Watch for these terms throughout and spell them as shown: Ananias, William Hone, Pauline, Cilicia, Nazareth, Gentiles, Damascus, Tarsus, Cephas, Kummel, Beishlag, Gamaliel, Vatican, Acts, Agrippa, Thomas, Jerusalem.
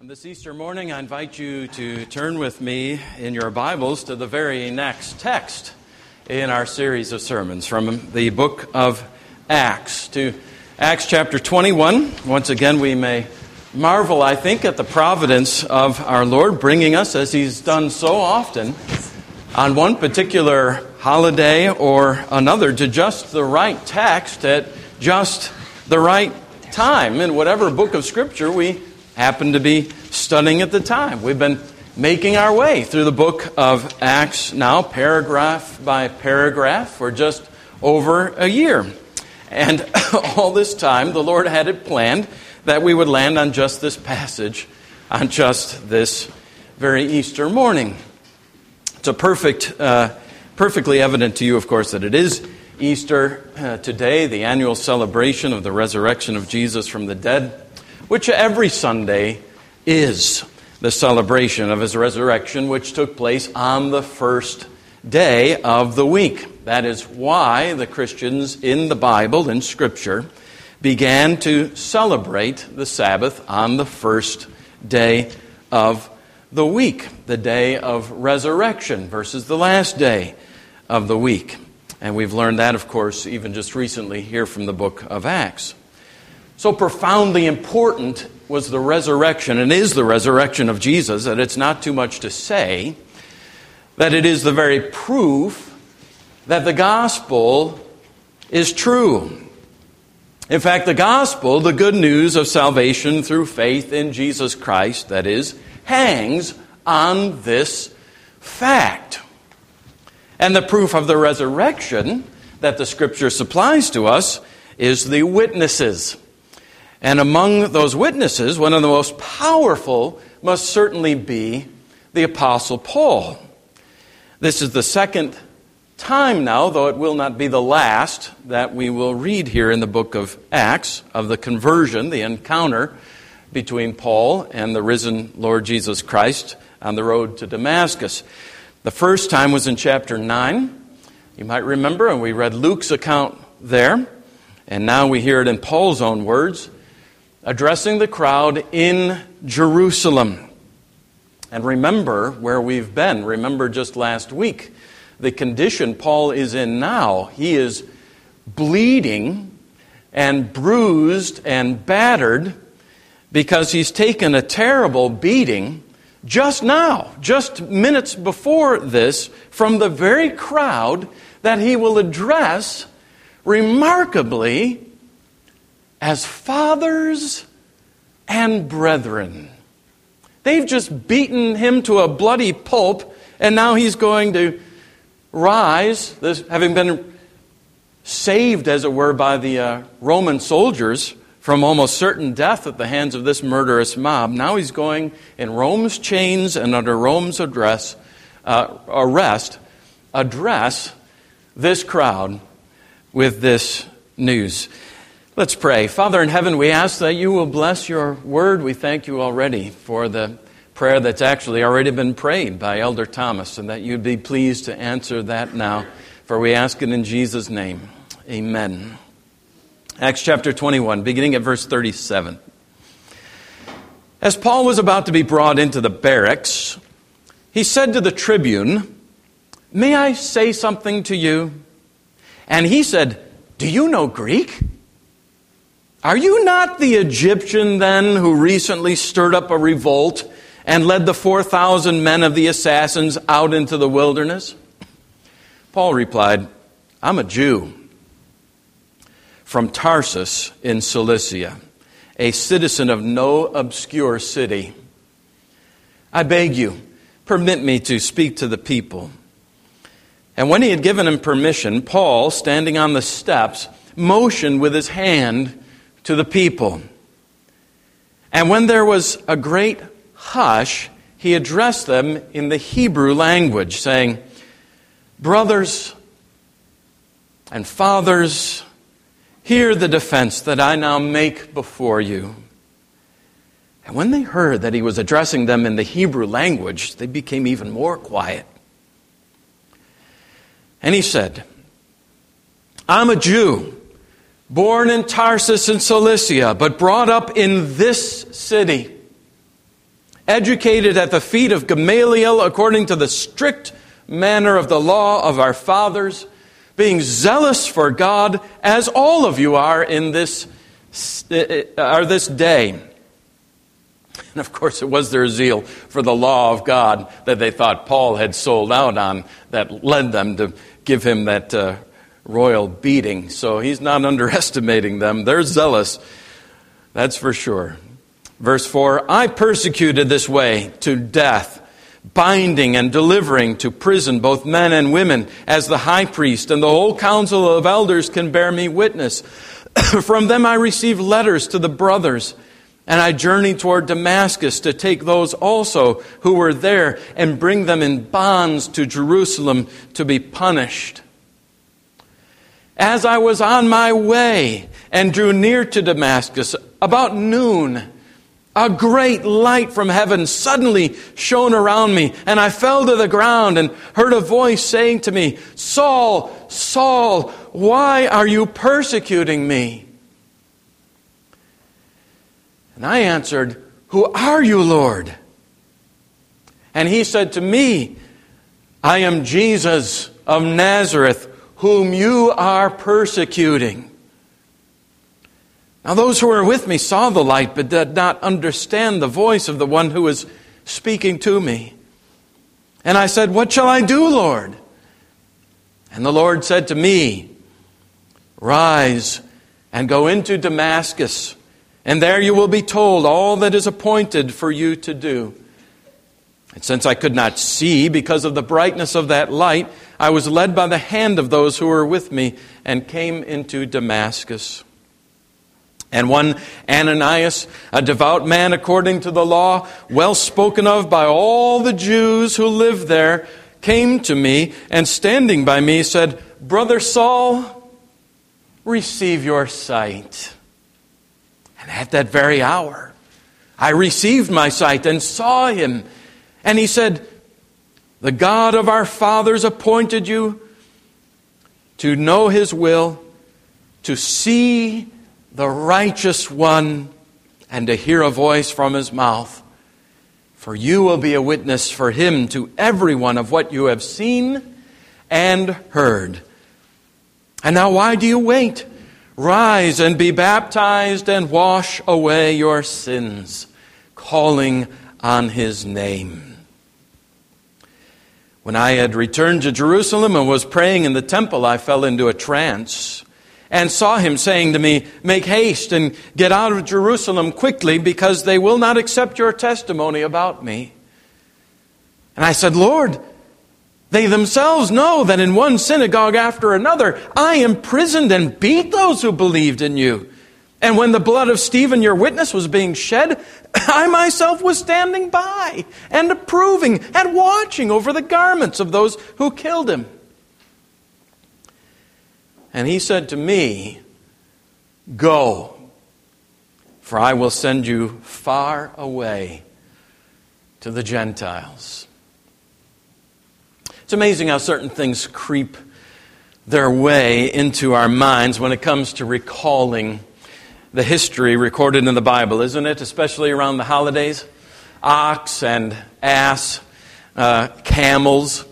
On this Easter morning, I invite you to turn with me in your Bibles to the very next text in our series of sermons from the book of Acts to Acts chapter 21. Once again, we may marvel, I think, at the providence of our Lord bringing us, as He's done so often, on one particular holiday or another to just the right text at just the right time in whatever book of Scripture we happen to be studying at the time. We've been making our way through the book of Acts now, paragraph by paragraph, for just over a year. And all this time, the Lord had it planned that we would land on just this passage, on just this very Easter morning. It's a perfectly evident to you, of course, that it is Easter today, the annual celebration of the resurrection of Jesus from the dead, which every Sunday is the celebration of His resurrection, which took place on the first day of the week. That is why the Christians in the Bible, in Scripture, began to celebrate the Sabbath on the first day of the week, the day of resurrection versus the last day of the week. And we've learned that, of course, even just recently here from the book of Acts. So profoundly important was the resurrection, and is the resurrection of Jesus, that it's not too much to say that it is the very proof that the gospel is true. In fact, the gospel, the good news of salvation through faith in Jesus Christ, that is, hangs on this fact. And the proof of the resurrection that the Scripture supplies to us is the witnesses. And among those witnesses, one of the most powerful must certainly be the Apostle Paul. This is the second time now, though it will not be the last, that we will read here in the book of Acts of the conversion, the encounter between Paul and the risen Lord Jesus Christ on the road to Damascus. The first time was in chapter 9. You might remember, and we read Luke's account there. And now we hear it in Paul's own words, addressing the crowd in Jerusalem. And remember where we've been. Remember just last week, the condition Paul is in now. He is bleeding and bruised and battered because he's taken a terrible beating just now, just minutes before this, from the very crowd that he will address remarkably as fathers and brethren. They've just beaten him to a bloody pulp, and now he's going to rise, this, having been saved, as it were, by the Roman soldiers from almost certain death at the hands of this murderous mob. Now he's going in Rome's chains and under Rome's address this crowd with this news. Let's pray. Father in heaven, we ask that you will bless your word. We thank you already for the prayer that's actually already been prayed by Elder Thomas, and that you'd be pleased to answer that now, for we ask it in Jesus' name. Amen. Acts chapter 21, beginning at verse 37. As Paul was about to be brought into the barracks, he said to the tribune, "May I say something to you?" And he said, "Do you know Greek? Are you not the Egyptian then who recently stirred up a revolt and led the 4,000 men of the assassins out into the wilderness?" Paul replied, "I'm a Jew from Tarsus in Cilicia, a citizen of no obscure city. I beg you, permit me to speak to the people." And when he had given him permission, Paul, standing on the steps, motioned with his hand to the people. And when there was a great hush, he addressed them in the Hebrew language, saying, "Brothers and fathers, hear the defense that I now make before you." And when they heard that he was addressing them in the Hebrew language, they became even more quiet. And he said, "I'm a Jew, born in Tarsus in Cilicia, but brought up in this city. educated at the feet of Gamaliel according to the strict manner of the law of our fathers, being zealous for God as all of you are in this day. And of course, it was their zeal for the law of God that they thought Paul had sold out on that led them to give him that royal beating. So he's not underestimating them. They're zealous, that's for sure. Verse 4, I persecuted this way to death, binding and delivering to prison both men and women, as the high priest and the whole council of elders can bear me witness. From them I received letters to the brothers, and I journeyed toward Damascus to take those also who were there and bring them in bonds to Jerusalem to be punished. As I was on my way and drew near to Damascus, about noon, a great light from heaven suddenly shone around me, and I fell to the ground and heard a voice saying to me, Saul, Saul, why are you persecuting me? And I answered, Who are you, Lord? And he said to me, I am Jesus of Nazareth, whom you are persecuting. Now those who were with me saw the light, but did not understand the voice of the one who was speaking to me. And I said, What shall I do, Lord? And the Lord said to me, Rise and go into Damascus, and there you will be told all that is appointed for you to do. And since I could not see because of the brightness of that light, I was led by the hand of those who were with me and came into Damascus. And one Ananias, a devout man according to the law, well spoken of by all the Jews who lived there, came to me and standing by me said, Brother Saul, receive your sight. And at that very hour, I received my sight and saw him. And he said, The God of our fathers appointed you to know his will, to see the righteous one, and to hear a voice from his mouth. For you will be a witness for him to everyone of what you have seen and heard. And now why do you wait? Rise and be baptized and wash away your sins, calling on his name. When I had returned to Jerusalem and was praying in the temple, I fell into a trance and saw him saying to me, Make haste and get out of Jerusalem quickly, because they will not accept your testimony about me. And I said, Lord, they themselves know that in one synagogue after another, I imprisoned and beat those who believed in you. And when the blood of Stephen, your witness, was being shed, I myself was standing by and approving and watching over the garments of those who killed him. And he said to me, Go, for I will send you far away to the Gentiles. It's amazing how certain things creep their way into our minds when it comes to recalling the history recorded in the Bible, isn't it? Especially around the holidays. Ox and ass, camels.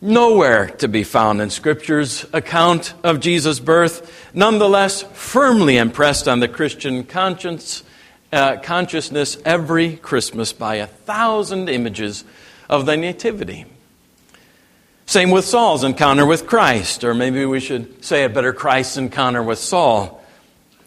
Nowhere to be found in Scripture's account of Jesus' birth, nonetheless firmly impressed on the Christian consciousness every Christmas by 1,000 images of the Nativity. Same with Saul's encounter with Christ, or maybe we should say a better Christ's encounter with Saul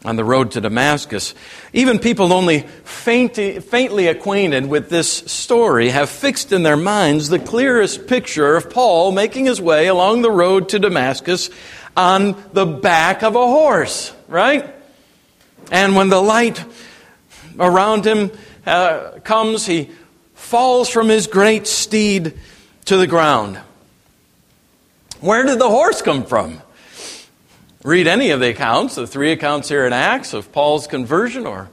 on the road to Damascus. Even people only faintly acquainted with this story have fixed in their minds the clearest picture of Paul making his way along the road to Damascus on the back of a horse, right? And when the light around him comes, he falls from his great steed to the ground. Where did the horse come from? Read any of the accounts, the three accounts here in Acts of Paul's conversion or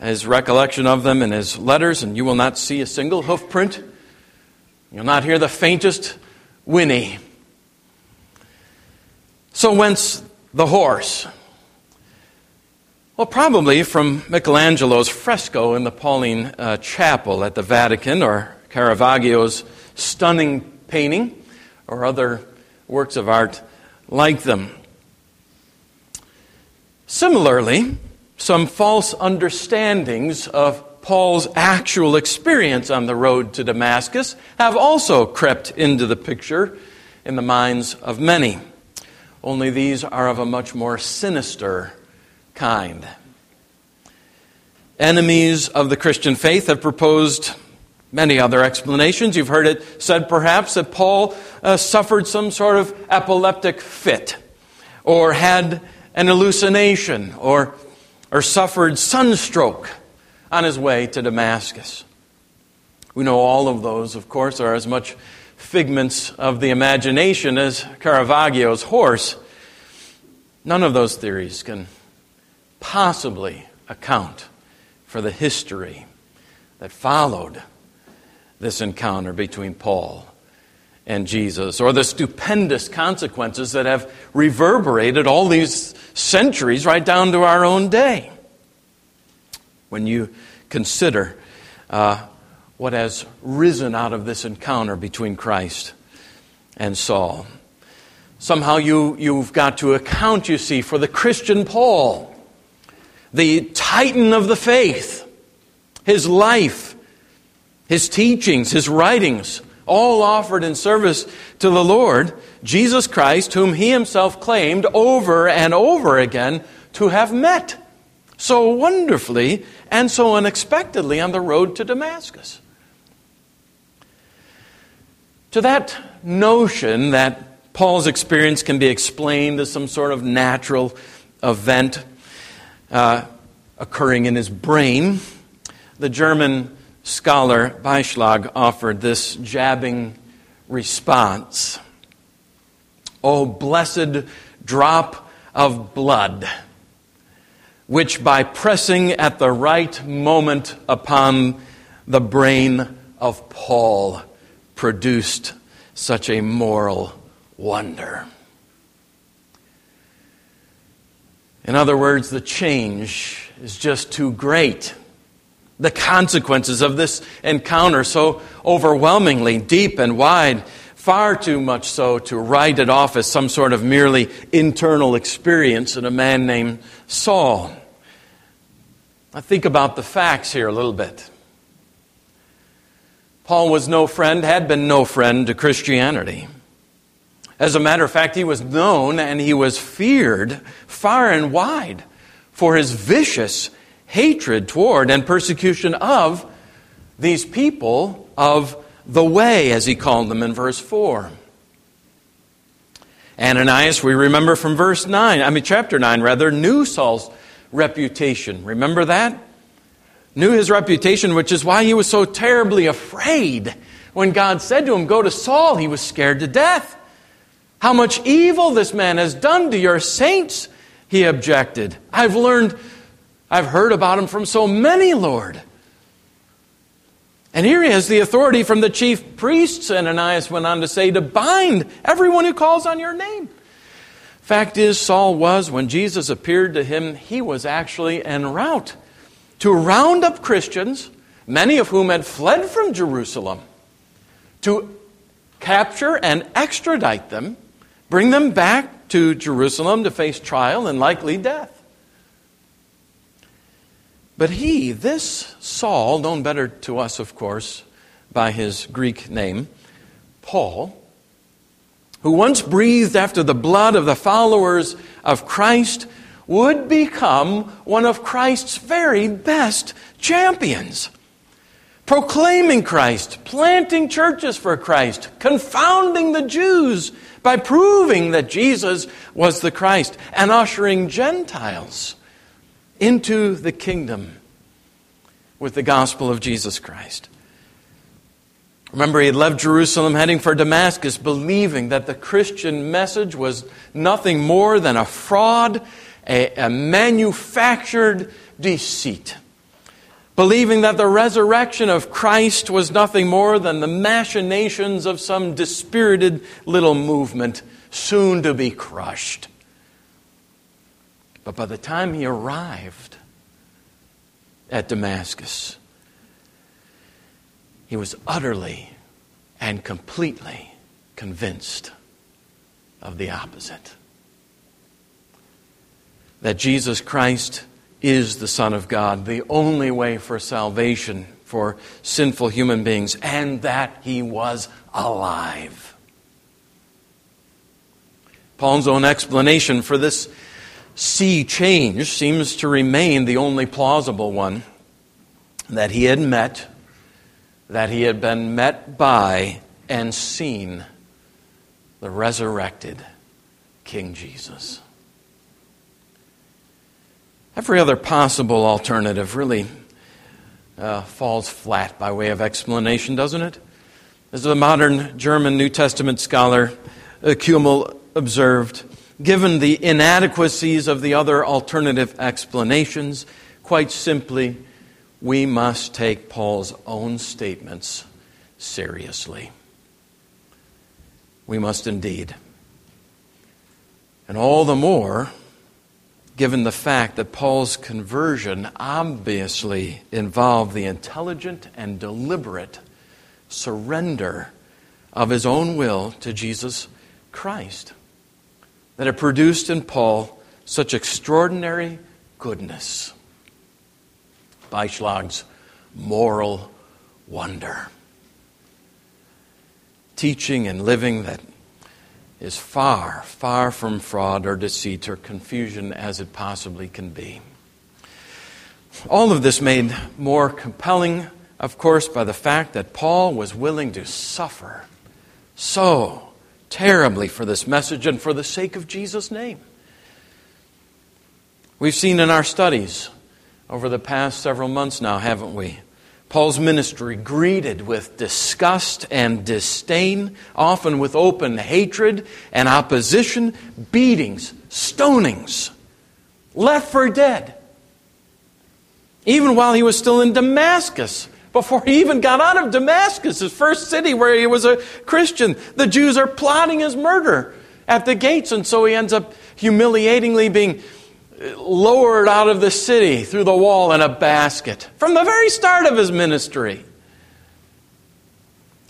his recollection of them in his letters, and you will not see a single hoof print. You'll not hear the faintest whinny. So whence the horse? Well, probably from Michelangelo's fresco in the Pauline chapel at the Vatican, or Caravaggio's stunning painting, or other works of art like them. Similarly, some false understandings of Paul's actual experience on the road to Damascus have also crept into the picture in the minds of many. Only these are of a much more sinister kind. Enemies of the Christian faith have proposed many other explanations. You've heard it said perhaps that Paul suffered some sort of epileptic fit, or had an hallucination, or suffered sunstroke on his way to Damascus. We know all of those, of course, are as much figments of the imagination as Caravaggio's horse. None of those theories can possibly account for the history that followed this encounter between Paul and Jesus, or the stupendous consequences that have reverberated all these centuries right down to our own day. When you consider what has risen out of this encounter between Christ and Saul. Somehow you've got to account, you see, for the Christian Paul, the titan of the faith, his life, his teachings, his writings, all offered in service to the Lord, Jesus Christ, whom he himself claimed over and over again to have met so wonderfully and so unexpectedly on the road to Damascus. To that notion that Paul's experience can be explained as some sort of natural event occurring in his brain, the German scholar Beishlag offered this jabbing response: "O blessed drop of blood, which by pressing at the right moment upon the brain of Paul produced such a moral wonder." In other words, the change is just too great. The consequences of this encounter so overwhelmingly deep and wide, far too much so to write it off as some sort of merely internal experience in a man named Saul. Now think about the facts here a little bit. Paul was no friend, had been no friend to Christianity. As a matter of fact, he was known and he was feared far and wide for his vicious hatred toward and persecution of these people of the way, as he called them in verse 4. Ananias, we remember from chapter 9 rather, knew Saul's reputation. Remember that? Knew his reputation, which is why he was so terribly afraid. When God said to him, "Go to Saul," he was scared to death. "How much evil this man has done to your saints," he objected. "I've heard about him from so many, Lord." And here he has the authority from the chief priests, Ananias went on to say, "to bind everyone who calls on your name." Fact is, Saul was, when Jesus appeared to him, he was actually en route to round up Christians, many of whom had fled from Jerusalem, to capture and extradite them, bring them back to Jerusalem to face trial and likely death. But this Saul, known better to us, of course, by his Greek name, Paul, who once breathed after the blood of the followers of Christ, would become one of Christ's very best champions, proclaiming Christ, planting churches for Christ, confounding the Jews by proving that Jesus was the Christ, and ushering Gentiles into the kingdom with the gospel of Jesus Christ. Remember, he had left Jerusalem heading for Damascus, believing that the Christian message was nothing more than a fraud, a manufactured deceit. Believing that the resurrection of Christ was nothing more than the machinations of some dispirited little movement soon to be crushed. But by the time he arrived at Damascus, he was utterly and completely convinced of the opposite. That Jesus Christ is the Son of God, the only way for salvation for sinful human beings, and that he was alive. Paul's own explanation for this sea change seems to remain the only plausible one, that he had met, that he had been met by and seen the resurrected King Jesus. Every other possible alternative really falls flat by way of explanation, doesn't it? As the modern German New Testament scholar Kummel observed, given the inadequacies of the other alternative explanations, quite simply, we must take Paul's own statements seriously. We must indeed. And all the more, given the fact that Paul's conversion obviously involved the intelligent and deliberate surrender of his own will to Jesus Christ, that it produced in Paul such extraordinary goodness. Beishlag's moral wonder. Teaching and living that is far, far from fraud or deceit or confusion as it possibly can be. All of this made more compelling, of course, by the fact that Paul was willing to suffer so terribly for this message and for the sake of Jesus' name. We've seen in our studies over the past several months now, haven't we? Paul's ministry greeted with disgust and disdain, often with open hatred and opposition, beatings, stonings, left for dead. Even while he was still in Damascus, before he even got out of Damascus, his first city where he was a Christian, the Jews are plotting his murder at the gates, and so he ends up humiliatingly being lowered out of the city through the wall in a basket from the very start of his ministry.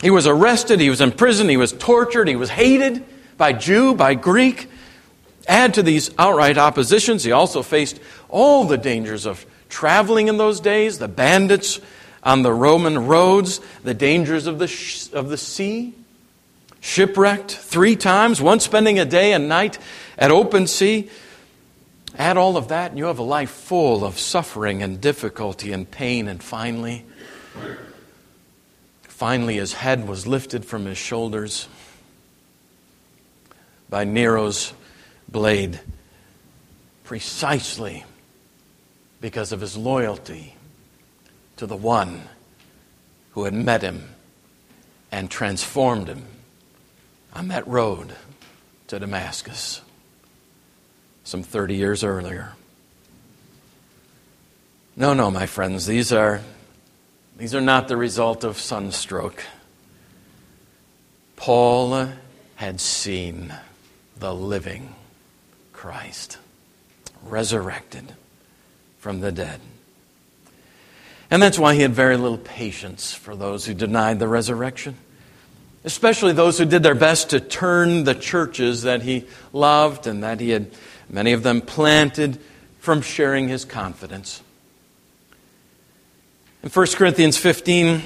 He was arrested, he was imprisoned, he was tortured, he was hated by Jew, by Greek. Add to these outright oppositions, he also faced all the dangers of traveling in those days, the bandits on the Roman roads, the dangers of the sea, shipwrecked 3 times, once spending a day and night at open sea. Add all of that, and you have a life full of suffering and difficulty and pain. And finally, his head was lifted from his shoulders by Nero's blade, precisely because of his loyalty to the one who had met him and transformed him on that road to Damascus some 30 years earlier. No, my friends, these are not the result of sunstroke. Paul had seen the living Christ, resurrected from the dead. And that's why he had very little patience for those who denied the resurrection, especially those who did their best to turn the churches that he loved and that he had, many of them, planted, from sharing his confidence. In 1 Corinthians 15,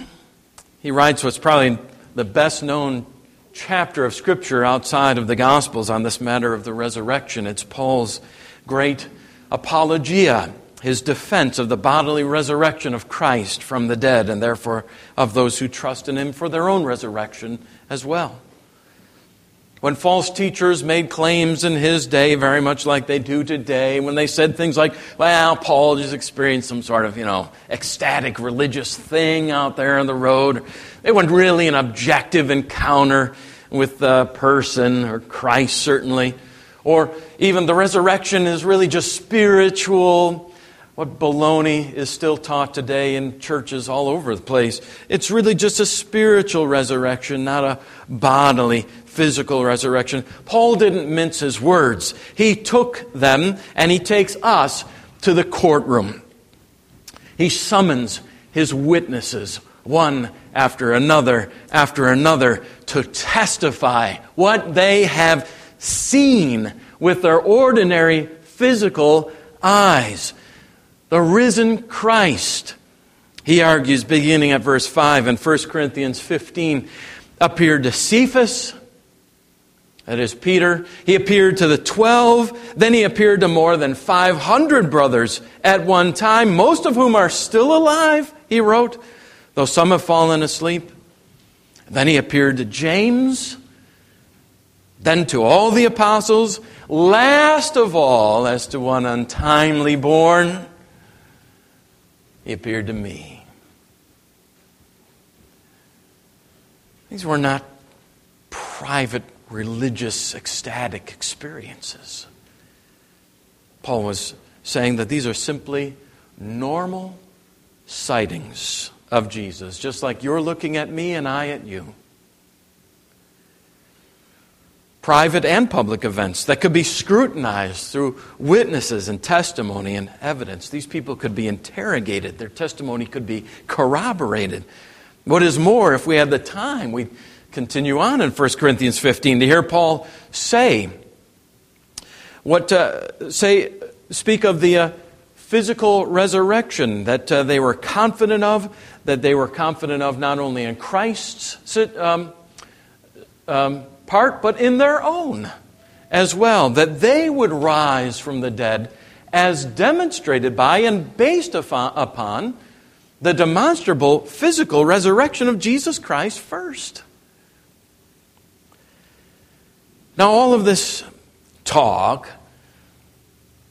he writes what's probably the best known chapter of Scripture outside of the Gospels on this matter of the resurrection. It's Paul's great apologia, his defense of the bodily resurrection of Christ from the dead, and therefore of those who trust in him for their own resurrection as well. When false teachers made claims in his day, very much like they do today, when they said things like, well, Paul just experienced some sort of, ecstatic religious thing out there on the road. It wasn't really an objective encounter with the person, or Christ certainly. Or even the resurrection is really just spiritual. what baloney is still taught today in churches all over the place. It's really just a spiritual resurrection, not a bodily, physical resurrection. Paul didn't mince his words. He took them, and he takes us to the courtroom. He summons his witnesses, one after another, to testify what they have seen with their ordinary physical eyes. The risen Christ, he argues, beginning at verse 5 in 1 Corinthians 15, appeared to Cephas, that is Peter. He appeared to the 12. Then he appeared to more than 500 brothers at one time, most of whom are still alive, he wrote, though some have fallen asleep. Then he appeared to James, then to all the apostles, last of all, as to one untimely born, he appeared to me. These were not private, religious, ecstatic experiences. Paul was saying that these are simply normal sightings of Jesus, just like you're looking at me and I at you. Private and public events that could be scrutinized through witnesses and testimony and evidence. These people could be interrogated. Their testimony could be corroborated. What is more, if we had the time, we'd continue on in 1 Corinthians 15 to hear Paul speak of the physical resurrection that they were confident of, not only in Christ's part, but in their own as well, that they would rise from the dead as demonstrated by and based upon the demonstrable physical resurrection of Jesus Christ first. Now, all of this talk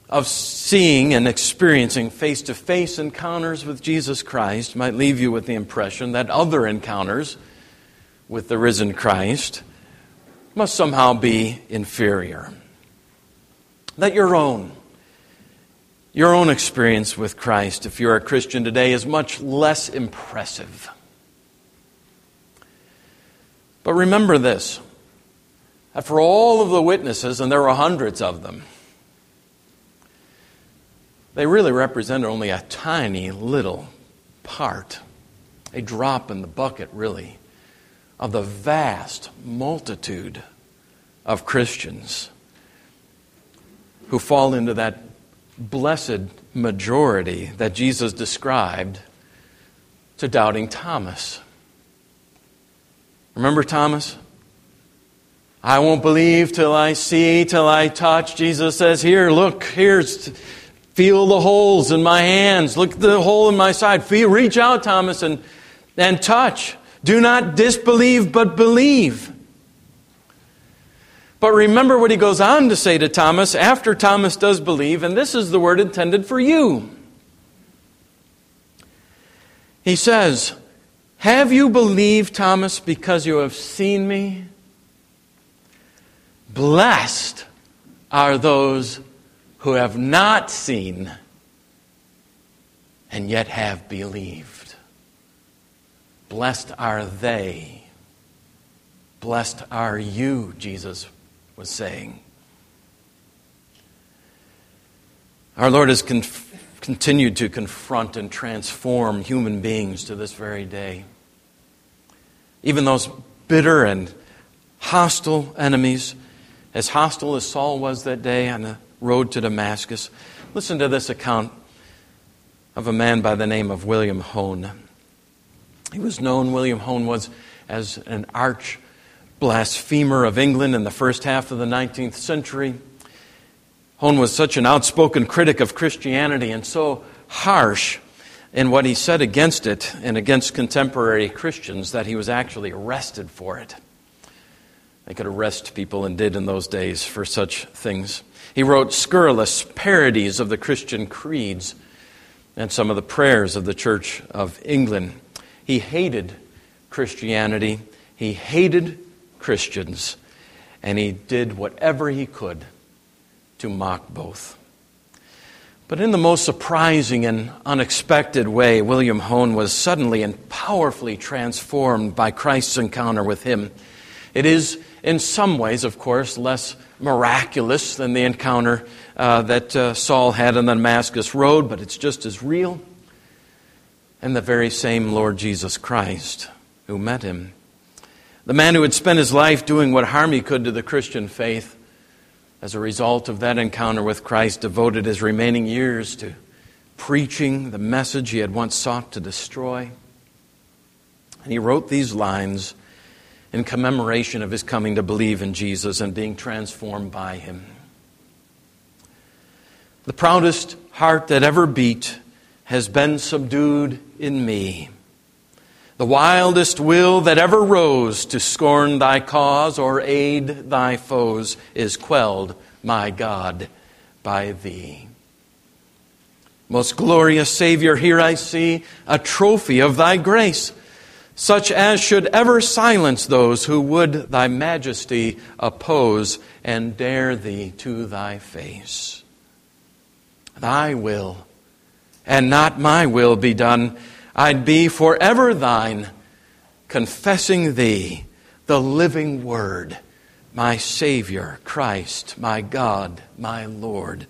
of seeing and experiencing face-to-face encounters with Jesus Christ might leave you with the impression that other encounters with the risen Christ must somehow be inferior. That your own experience with Christ, if you're a Christian today, is much less impressive. But remember this, that for all of the witnesses, and there were hundreds of them, they really represented only a tiny little part, a drop in the bucket, really, of the vast multitude of Christians who fall into that blessed majority that Jesus described to doubting Thomas. Remember Thomas? I won't believe till I see, till I touch. Jesus says, here, look, feel the holes in my hands. Look at the hole in my side. Feel, reach out, Thomas, and touch. Do not disbelieve, but believe. But remember what he goes on to say to Thomas after Thomas does believe, and this is the word intended for you. He says, have you believed, Thomas, because you have seen me? Blessed are those who have not seen and yet have believed. Blessed are they. Blessed are you, Jesus was saying. Our Lord has continued to confront and transform human beings to this very day. Even those bitter and hostile enemies, as hostile as Saul was that day on the road to Damascus. Listen to this account of a man by the name of William Hone. William Hone was as an arch blasphemer of England in the first half of the 19th century. Hone was such an outspoken critic of Christianity and so harsh in what he said against it and against contemporary Christians that he was actually arrested for it. They could arrest people and did in those days for such things. He wrote scurrilous parodies of the Christian creeds and some of the prayers of the Church of England. He hated Christianity, he hated Christians, and he did whatever he could to mock both. But in the most surprising and unexpected way, William Hone was suddenly and powerfully transformed by Christ's encounter with him. It is, in some ways, of course, less miraculous than the encounter that Saul had on the Damascus Road, but it's just as real. And the very same Lord Jesus Christ who met him. The man who had spent his life doing what harm he could to the Christian faith, as a result of that encounter with Christ, devoted his remaining years to preaching the message he had once sought to destroy. And he wrote these lines in commemoration of his coming to believe in Jesus and being transformed by him. The proudest heart that ever beat has been subdued in me. The wildest will that ever rose to scorn thy cause or aid thy foes is quelled, my God, by thee. Most glorious Savior, here I see a trophy of thy grace, such as should ever silence those who would thy majesty oppose and dare thee to thy face. Thy will and not my will be done, I'd be forever thine, confessing thee, the living Word, my Savior, Christ, my God, my Lord.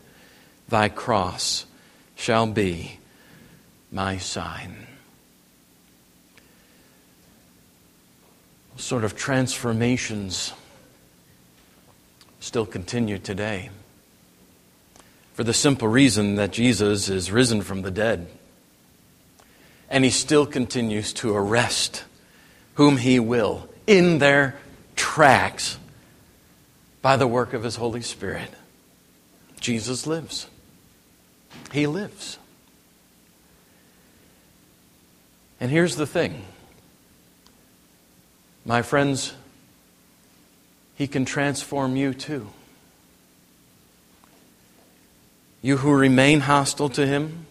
Thy cross shall be my sign. What sort of transformations still continue today? For the simple reason that Jesus is risen from the dead. And he still continues to arrest whom he will in their tracks by the work of his Holy Spirit. Jesus lives. He lives. And here's the thing. My friends, he can transform you too. You who remain hostile to him,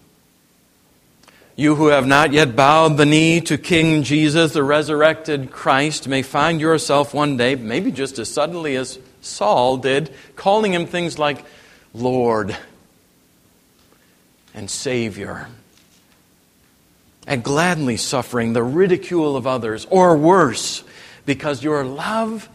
you who have not yet bowed the knee to King Jesus, the resurrected Christ, may find yourself one day, maybe just as suddenly as Saul did, calling him things like Lord and Savior, and gladly suffering the ridicule of others, or worse, because your love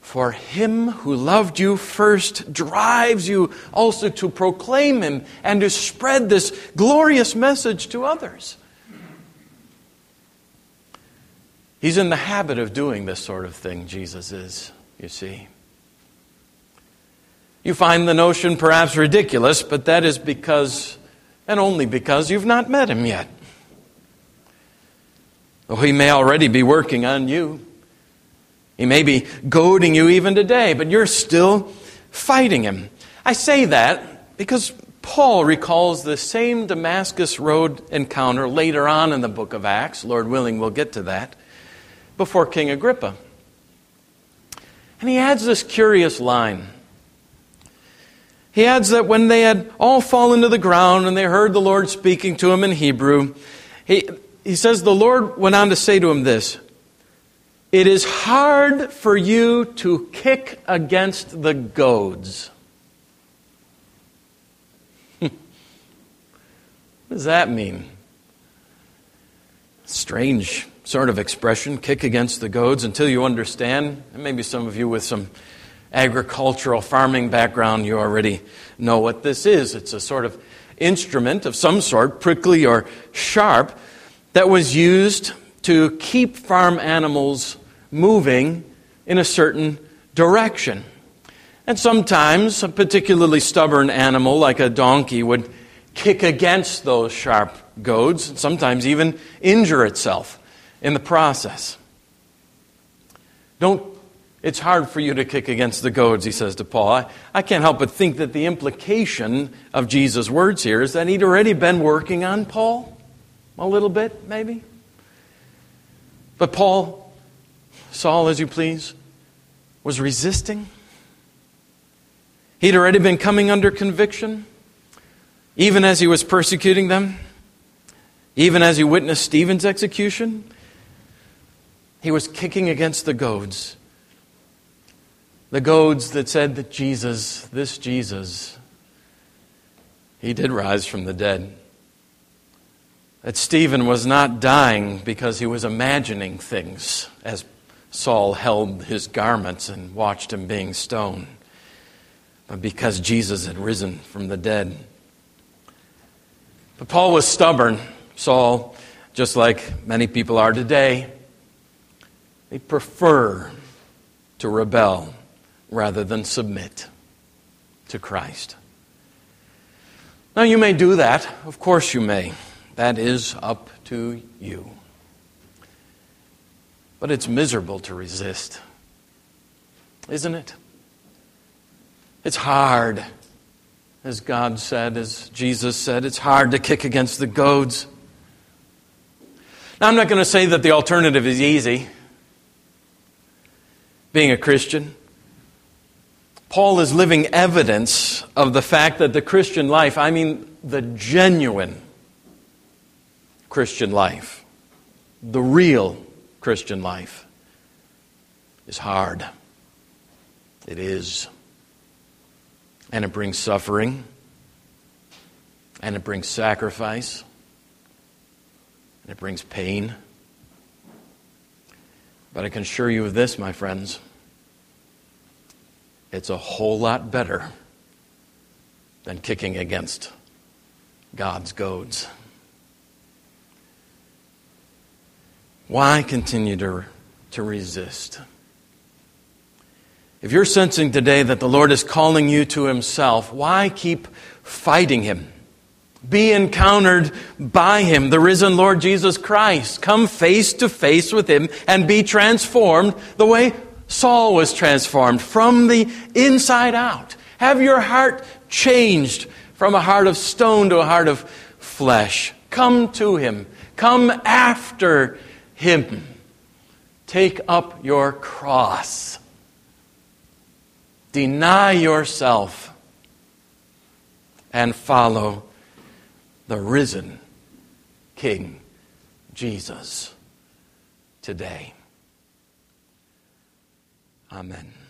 for him who loved you first drives you also to proclaim him and to spread this glorious message to others. He's in the habit of doing this sort of thing, Jesus is, you see. You find the notion perhaps ridiculous, but that is because, and only because, you've not met him yet. Though he may already be working on you, he may be goading you even today, but you're still fighting him. I say that because Paul recalls the same Damascus Road encounter later on in the book of Acts. Lord willing, we'll get to that. Before King Agrippa. And he adds this curious line. He adds that when they had all fallen to the ground and they heard the Lord speaking to him in Hebrew, he says the Lord went on to say to him this, "It is hard for you to kick against the goads." What does that mean? Strange sort of expression, kick against the goads, until you understand. And maybe some of you with some agricultural farming background, you already know what this is. It's a sort of instrument of some sort, prickly or sharp, that was used to keep farm animals moving in a certain direction. And sometimes a particularly stubborn animal like a donkey would kick against those sharp goads and sometimes even injure itself in the process. It's hard for you to kick against the goads, he says to Paul. I can't help but think that the implication of Jesus' words here is that he'd already been working on Paul a little bit, maybe. But Paul, Saul as you please, was resisting. He'd already been coming under conviction, even as he was persecuting them, even as he witnessed Stephen's execution. He was kicking against the goads. The goads that said that Jesus, this Jesus, He did rise from the dead. That Stephen was not dying because he was imagining things as Saul held his garments and watched him being stoned, but because Jesus had risen from the dead. But Paul was stubborn. Saul, just like many people are today, they prefer to rebel rather than submit to Christ. Now, you may do that. Of course you may. That is up to you. But it's miserable to resist, isn't it? It's hard, as God said, as Jesus said, it's hard to kick against the goads. Now, I'm not going to say that the alternative is easy, being a Christian. Paul is living evidence of the fact that the Christian life, I mean the genuine Christian life, the real Christian life, is hard. It is. And it brings suffering. And it brings sacrifice. And it brings pain. But I can assure you of this, my friends. It's a whole lot better than kicking against God's goads. Why continue to resist? If you're sensing today that the Lord is calling you to Himself, why keep fighting Him? Be encountered by Him, the risen Lord Jesus Christ. Come face to face with Him and be transformed the way Saul was transformed, from the inside out. Have your heart changed from a heart of stone to a heart of flesh. Come to Him. Come after Him. Take up your cross. Deny yourself and follow the risen King Jesus today. Amen.